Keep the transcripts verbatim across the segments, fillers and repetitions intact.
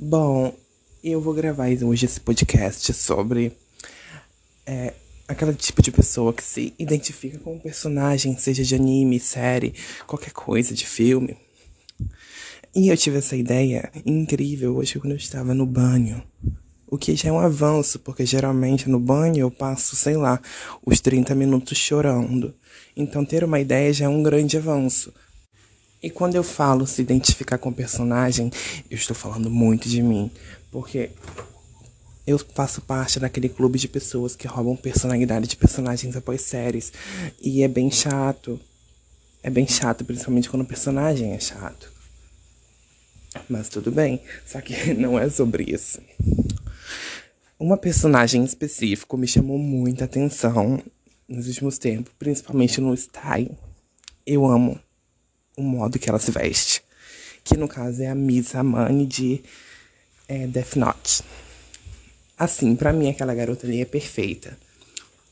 Bom, eu vou gravar hoje esse podcast sobre é, aquele tipo de pessoa que se identifica com um personagem, seja de anime, série, qualquer coisa, de filme. E eu tive essa ideia incrível hoje quando eu estava no banho. O que já é um avanço, porque geralmente no banho eu passo, sei lá, os trinta minutos chorando. Então ter uma ideia já é um grande avanço. E quando eu falo se identificar com o personagem, eu estou falando muito de mim. Porque eu faço parte daquele clube de pessoas que roubam personalidade de personagens após séries. E é bem chato. É bem chato, principalmente quando o personagem é chato. Mas tudo bem, só que não é sobre isso. Uma personagem em específico me chamou muita atenção nos últimos tempos, principalmente no style. Eu amo o modo que ela se veste, que no caso é a Misa Amane de é, Death Note. Assim, pra mim aquela garota ali é perfeita.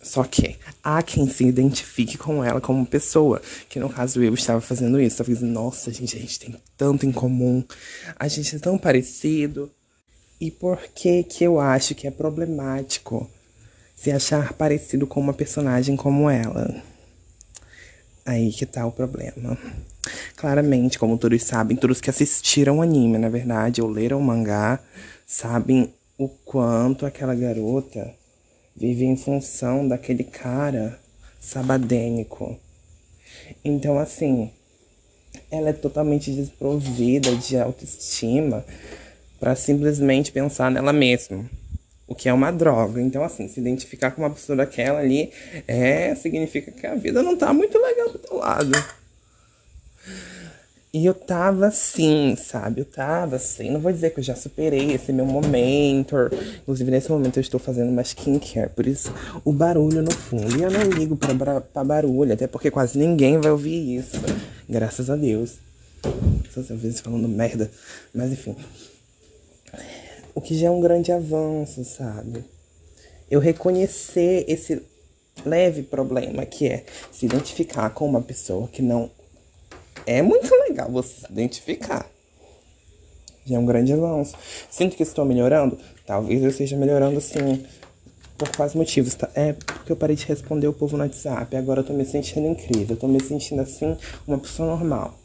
Só que há quem se identifique com ela como pessoa, que no caso eu estava fazendo isso. Estava dizendo, nossa, gente, a gente tem tanto em comum, a gente é tão parecido. E por que que eu acho que é problemático se achar parecido com uma personagem como ela? Aí que tá o problema. Claramente, como todos sabem, todos que assistiram anime, na verdade, ou leram mangá, sabem o quanto aquela garota vive em função daquele cara sabadênico. Então, assim, ela é totalmente desprovida de autoestima pra simplesmente pensar nela mesma, o que é uma droga. Então, assim, se identificar com uma pessoa daquela ali é, significa que a vida não tá muito legal do teu lado. E eu tava assim, sabe? Eu tava assim. Não vou dizer que eu já superei esse meu momento. Inclusive, nesse momento eu estou fazendo uma skincare. Por isso, o barulho no fundo. E eu não ligo pra, pra, pra barulho, até porque quase ninguém vai ouvir isso. Graças a Deus. Só às vezes falando merda. Mas, enfim. O que já é um grande avanço, sabe? Eu reconhecer esse leve problema que é se identificar com uma pessoa que não... É muito legal você se identificar. Já é um grande avanço. Sinto que estou melhorando. Talvez eu esteja melhorando, sim. Por quais motivos? Tá? É porque eu parei de responder o povo no WhatsApp. Agora eu tô me sentindo incrível. Eu tô me sentindo, assim, uma pessoa normal.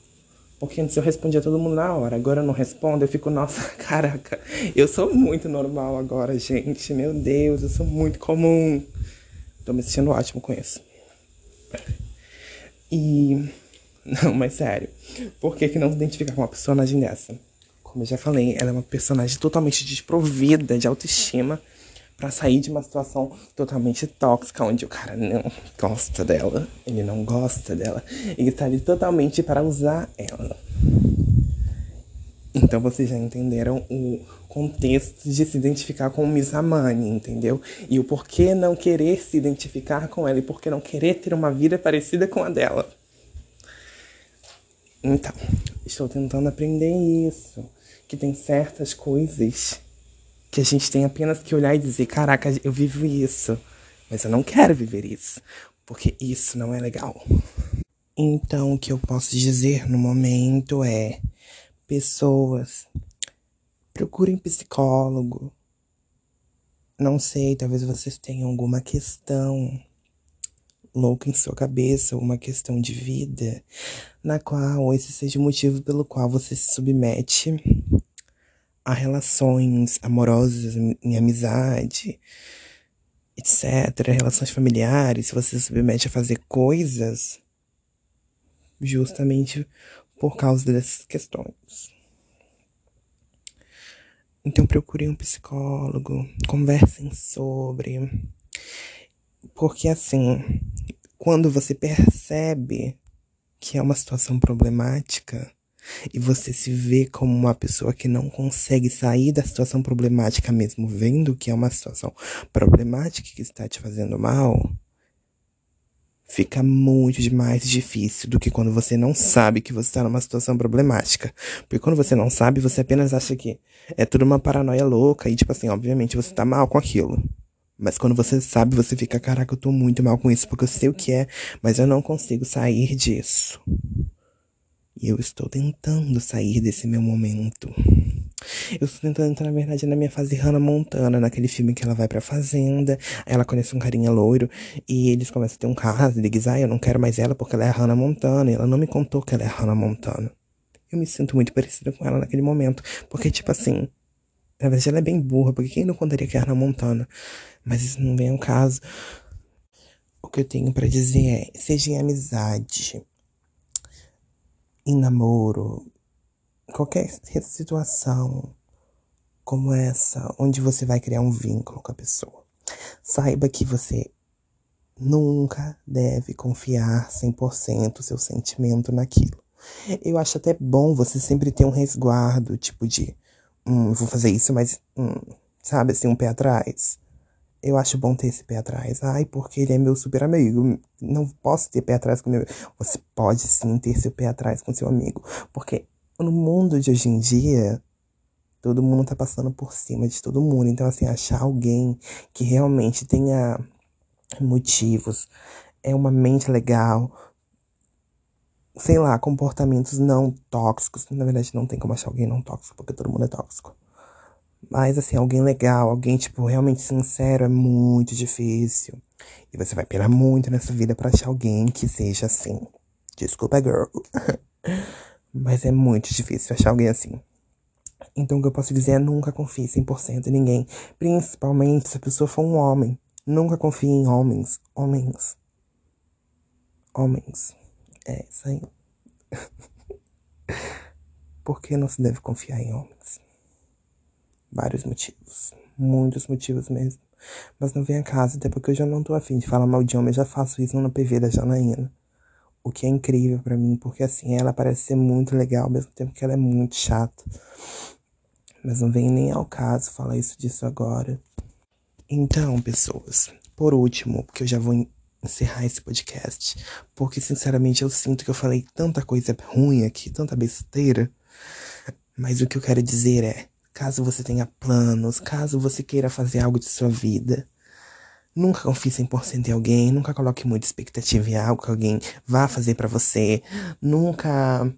Porque antes eu respondia todo mundo na hora, agora eu não respondo, eu fico, nossa, caraca, eu sou muito normal agora, gente, meu Deus, eu sou muito comum. Tô me sentindo ótimo com isso. E, não, mas sério, por que que não se identificar com uma personagem dessa? Como eu já falei, ela é uma personagem totalmente desprovida de autoestima pra sair de uma situação totalmente tóxica, onde o cara não gosta dela, ele não gosta dela, ele está ali totalmente para usar ela. Então vocês já entenderam o contexto de se identificar com Misa Amane, entendeu? E o porquê não querer se identificar com ela e porquê não querer ter uma vida parecida com a dela. Então, estou tentando aprender isso, que tem certas coisas que a gente tem apenas que olhar e dizer, caraca, eu vivo isso, mas eu não quero viver isso, porque isso não é legal. Então, o que eu posso dizer no momento é, pessoas, procurem psicólogo. Não sei, talvez vocês tenham alguma questão louca em sua cabeça, uma questão de vida, na qual esse seja o motivo pelo qual você se submete a relações amorosas em amizade, etcétera. Relações familiares, se você se submete a fazer coisas justamente por causa dessas questões. Então procurem um psicólogo, conversem sobre. Porque assim, quando você percebe que é uma situação problemática, e você se vê como uma pessoa que não consegue sair da situação problemática mesmo, vendo que é uma situação problemática que está te fazendo mal, fica muito mais difícil do que quando você não sabe que você está numa situação problemática. Porque quando você não sabe, você apenas acha que é tudo uma paranoia louca e, tipo assim, obviamente você tá mal com aquilo. Mas quando você sabe, você fica, caraca, eu tô muito mal com isso porque eu sei o que é, mas eu não consigo sair disso. E eu estou tentando sair desse meu momento. Eu estou tentando entrar, na verdade, na minha fase Hannah Montana, naquele filme que ela vai pra fazenda, ela conhece um carinha loiro, e eles começam a ter um caso, e diz, ah, eu não quero mais ela porque ela é a Hannah Montana, e ela não me contou que ela é a Hannah Montana. Eu me sinto muito parecida com ela naquele momento, porque, tipo assim, na verdade ela é bem burra, porque quem não contaria que é a Hannah Montana? Mas isso não vem ao caso. O que eu tenho pra dizer é, seja em amizade, em namoro, qualquer situação como essa, onde você vai criar um vínculo com a pessoa, saiba que você nunca deve confiar cem por cento o seu sentimento naquilo. Eu acho até bom você sempre ter um resguardo, tipo de, hum, vou fazer isso, mas, hum, sabe, assim, um pé atrás. Eu acho bom ter esse pé atrás. Ai, porque ele é meu super amigo. Não posso ter pé atrás com meu... Você pode sim ter seu pé atrás com seu amigo, porque... No mundo de hoje em dia, todo mundo tá passando por cima de todo mundo. Então, assim, achar alguém que realmente tenha motivos, é uma mente legal, sei lá, comportamentos não tóxicos. Na verdade, não tem como achar alguém não tóxico, porque todo mundo é tóxico. Mas, assim, alguém legal, alguém, tipo, realmente sincero, é muito difícil. E você vai pirar muito nessa vida pra achar alguém que seja assim. Desculpa, girl. Mas é muito difícil achar alguém assim. Então o que eu posso dizer é nunca confie cem por cento em ninguém. Principalmente se a pessoa for um homem. Nunca confie em homens. Homens. Homens. É isso aí. Por que não se deve confiar em homens? Vários motivos. Muitos motivos mesmo. Mas não vem a caso, até porque eu já não tô afim de falar mal de homem. Eu já faço isso na P V da Janaína. O que é incrível pra mim, porque assim, ela parece ser muito legal, ao mesmo tempo que ela é muito chata. Mas não vem nem ao caso falar isso disso agora. Então, pessoas, por último, porque eu já vou encerrar esse podcast, porque sinceramente eu sinto que eu falei tanta coisa ruim aqui, tanta besteira. Mas o que eu quero dizer é, caso você tenha planos, caso você queira fazer algo de sua vida, nunca confie cem por cento em alguém, nunca coloque muita expectativa em algo que alguém vá fazer pra você. Nunca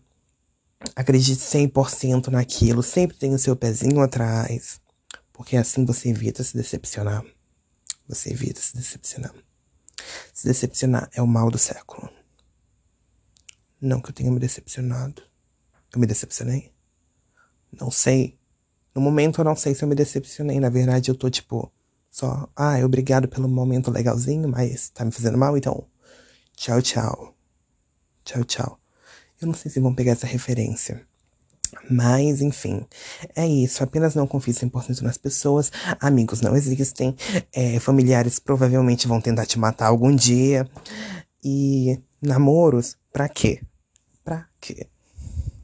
acredite cem por cento naquilo, sempre tenha o seu pezinho atrás. Porque assim você evita se decepcionar. Você evita se decepcionar. Se decepcionar é o mal do século. Não que eu tenha me decepcionado. Eu me decepcionei? Não sei. No momento eu não sei se eu me decepcionei. Na verdade eu tô tipo... Só, ah, obrigado pelo momento legalzinho, mas tá me fazendo mal, então, tchau, tchau. Tchau, tchau. Eu não sei se vão pegar essa referência. Mas, enfim, é isso. Apenas não confie cem por cento nas pessoas. Amigos não existem. É, familiares provavelmente vão tentar te matar algum dia. E namoros, pra quê? Pra quê?